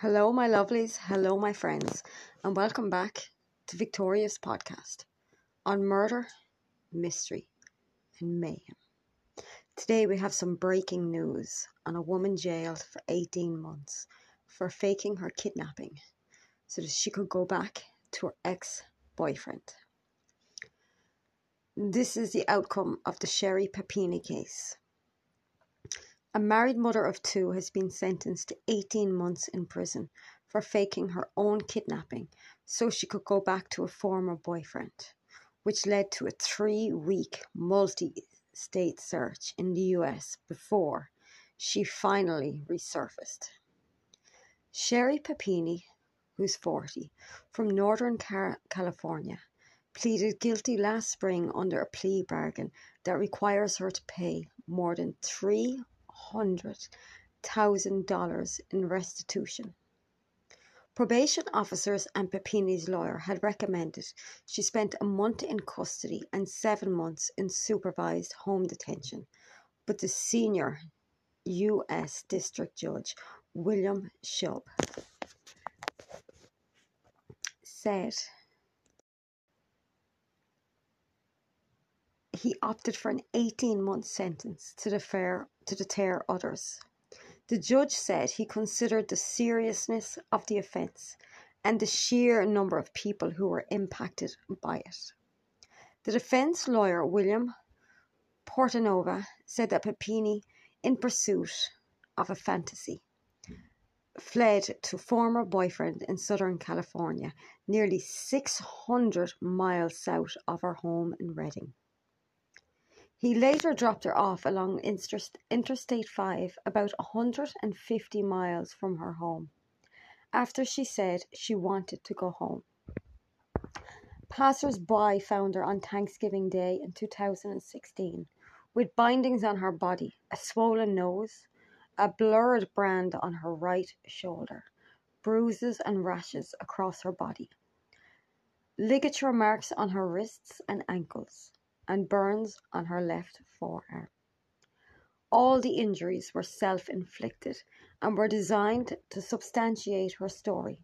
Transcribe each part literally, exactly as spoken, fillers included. Hello, my lovelies. Hello, my friends. And welcome back to Victoria's podcast on murder, mystery and mayhem. Today we have some breaking news on a woman jailed for eighteen months for faking her kidnapping so that she could go back to her ex-boyfriend. This is the outcome of the Sherry Papini case. A married mother of two has been sentenced to eighteen months in prison for faking her own kidnapping so she could go back to a former boyfriend, which led to a three-week multi-state search in the U S before she finally resurfaced. Sherry Papini, who's forty, from Northern California, pleaded guilty last spring under a plea bargain that requires her to pay more than three hundred thousand dollars in restitution. Probation officers and Papini's lawyer had recommended she spent a month in custody and seven months in supervised home detention, but the senior U S District Judge William Shubb said he opted for an eighteen-month sentence to defer to deter others. The judge said he considered the seriousness of the offence and the sheer number of people who were impacted by it. The defence lawyer, William Portanova, said that Papini, in pursuit of a fantasy, fled to former boyfriend in Southern California, nearly six hundred miles south of her home in Redding. He later dropped her off along Interstate five, about one hundred fifty miles from her home, after she said she wanted to go home. Passers-by found her on Thanksgiving Day in two thousand sixteen, with bindings on her body, a swollen nose, a blurred brand on her right shoulder, bruises and rashes across her body, ligature marks on her wrists and ankles, and burns on her left forearm. All the injuries were self-inflicted and were designed to substantiate her story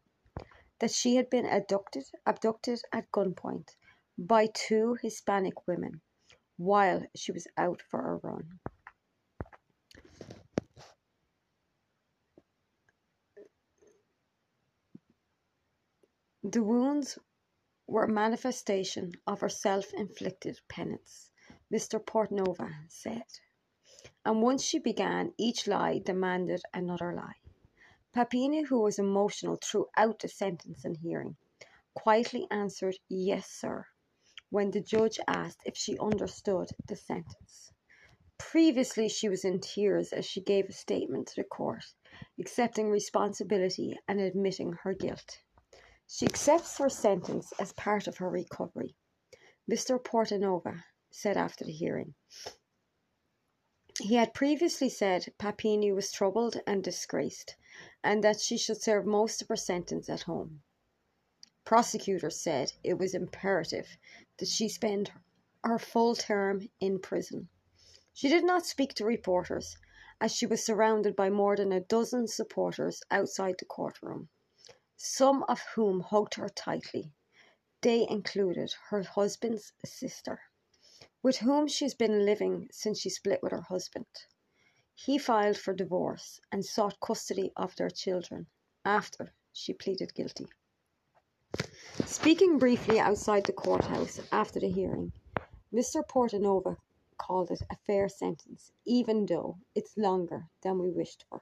that she had been abducted, abducted at gunpoint by two Hispanic women while she was out for a run. The wounds were a manifestation of her self-inflicted penance, Mister Portanova said. And once she began, each lie demanded another lie. Papini, who was emotional throughout the sentence and hearing, quietly answered, "Yes, sir," when the judge asked if she understood the sentence. Previously, she was in tears as she gave a statement to the court, accepting responsibility and admitting her guilt. She accepts her sentence as part of her recovery, Mister Portanova said after the hearing. He had previously said Papini was troubled and disgraced and that she should serve most of her sentence at home. Prosecutors said it was imperative that she spend her full term in prison. She did not speak to reporters as she was surrounded by more than a dozen supporters outside the courtroom, some of whom hugged her tightly. They included her husband's sister, with whom she's been living since she split with her husband. He filed for divorce and sought custody of their children after she pleaded guilty. Speaking briefly outside the courthouse after the hearing, Mister Portanova called it a fair sentence, even though it's longer than we wished for.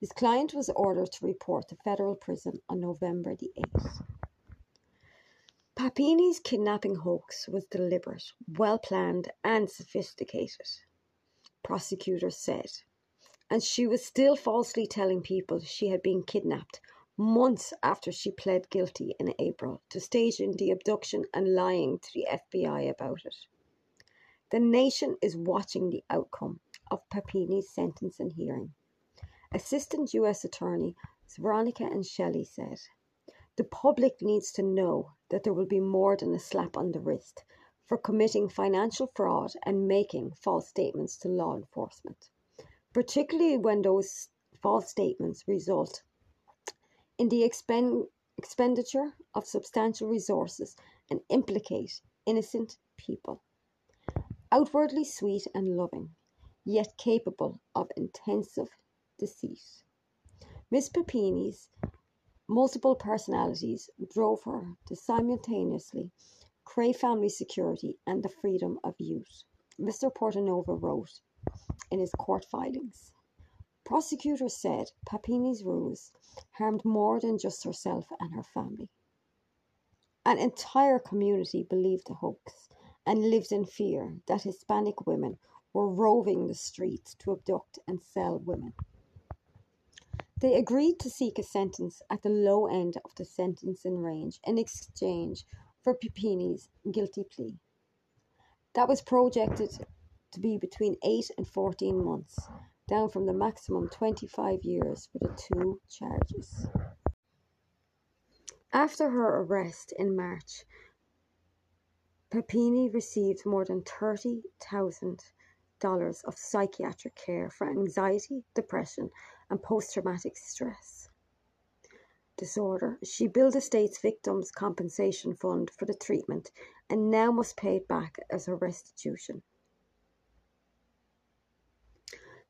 His client was ordered to report to federal prison on November the eighth. Papini's kidnapping hoax was deliberate, well-planned and sophisticated, prosecutors said, and she was still falsely telling people she had been kidnapped months after she pled guilty in April to staging the abduction and lying to the F B I about it. The nation is watching the outcome of Papini's sentence and hearing. Assistant U S Attorney Veronica Shelley said, "The public needs to know that there will be more than a slap on the wrist for committing financial fraud and making false statements to law enforcement, particularly when those false statements result in the expend- expenditure of substantial resources and implicate innocent people. Outwardly sweet and loving, yet capable of intensive deceit. Miss Papini's multiple personalities drove her to simultaneously crave family security and the freedom of youth. Mister Portanova wrote in his court filings, prosecutors said Papini's ruse harmed more than just herself and her family. An entire community believed the hoax and lived in fear that Hispanic women were roving the streets to abduct and sell women. They agreed to seek a sentence at the low end of the sentencing range in exchange for Papini's guilty plea. That was projected to be between eight and fourteen months, down from the maximum twenty-five years for the two charges. After her arrest in March, Papini received more than thirty thousand dollars of psychiatric care for anxiety, depression, and post-traumatic stress disorder. She billed the state's victims' compensation fund for the treatment and now must pay it back as her restitution.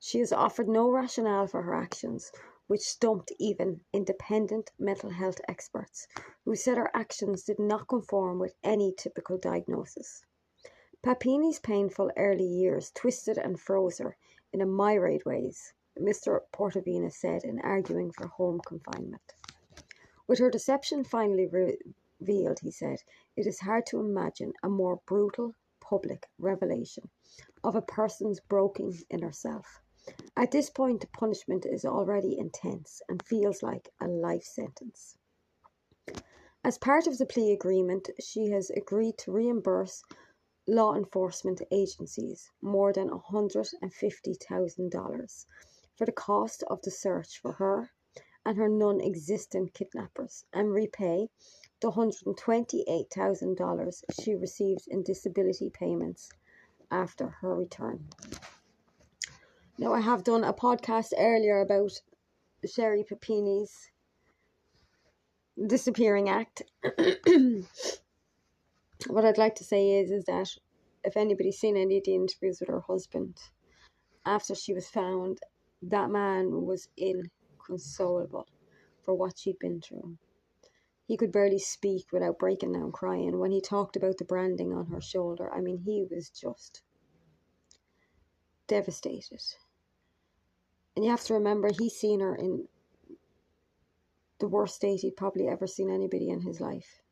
She has offered no rationale for her actions, which stumped even independent mental health experts, who said her actions did not conform with any typical diagnosis. Papini's painful early years twisted and froze her in a myriad ways, Mister Portanova said in arguing for home confinement. With her deception finally re- revealed, he said, it is hard to imagine a more brutal public revelation of a person's broken inner self. At this point, the punishment is already intense and feels like a life sentence. As part of the plea agreement, she has agreed to reimburse law enforcement agencies more than one hundred fifty thousand dollars for the cost of the search for her and her non-existent kidnappers, and repay the one hundred twenty-eight thousand dollars she received in disability payments after her return. Now, I have done a podcast earlier about Sherry Papini's disappearing act. What I'd like to say is, is that if anybody's seen any of the interviews with her husband, after she was found, that man was inconsolable for what she'd been through. He could barely speak without breaking down crying. When he talked about the branding on her shoulder, I mean, he was just devastated. And you have to remember, he's seen her in the worst state he'd probably ever seen anybody in his life.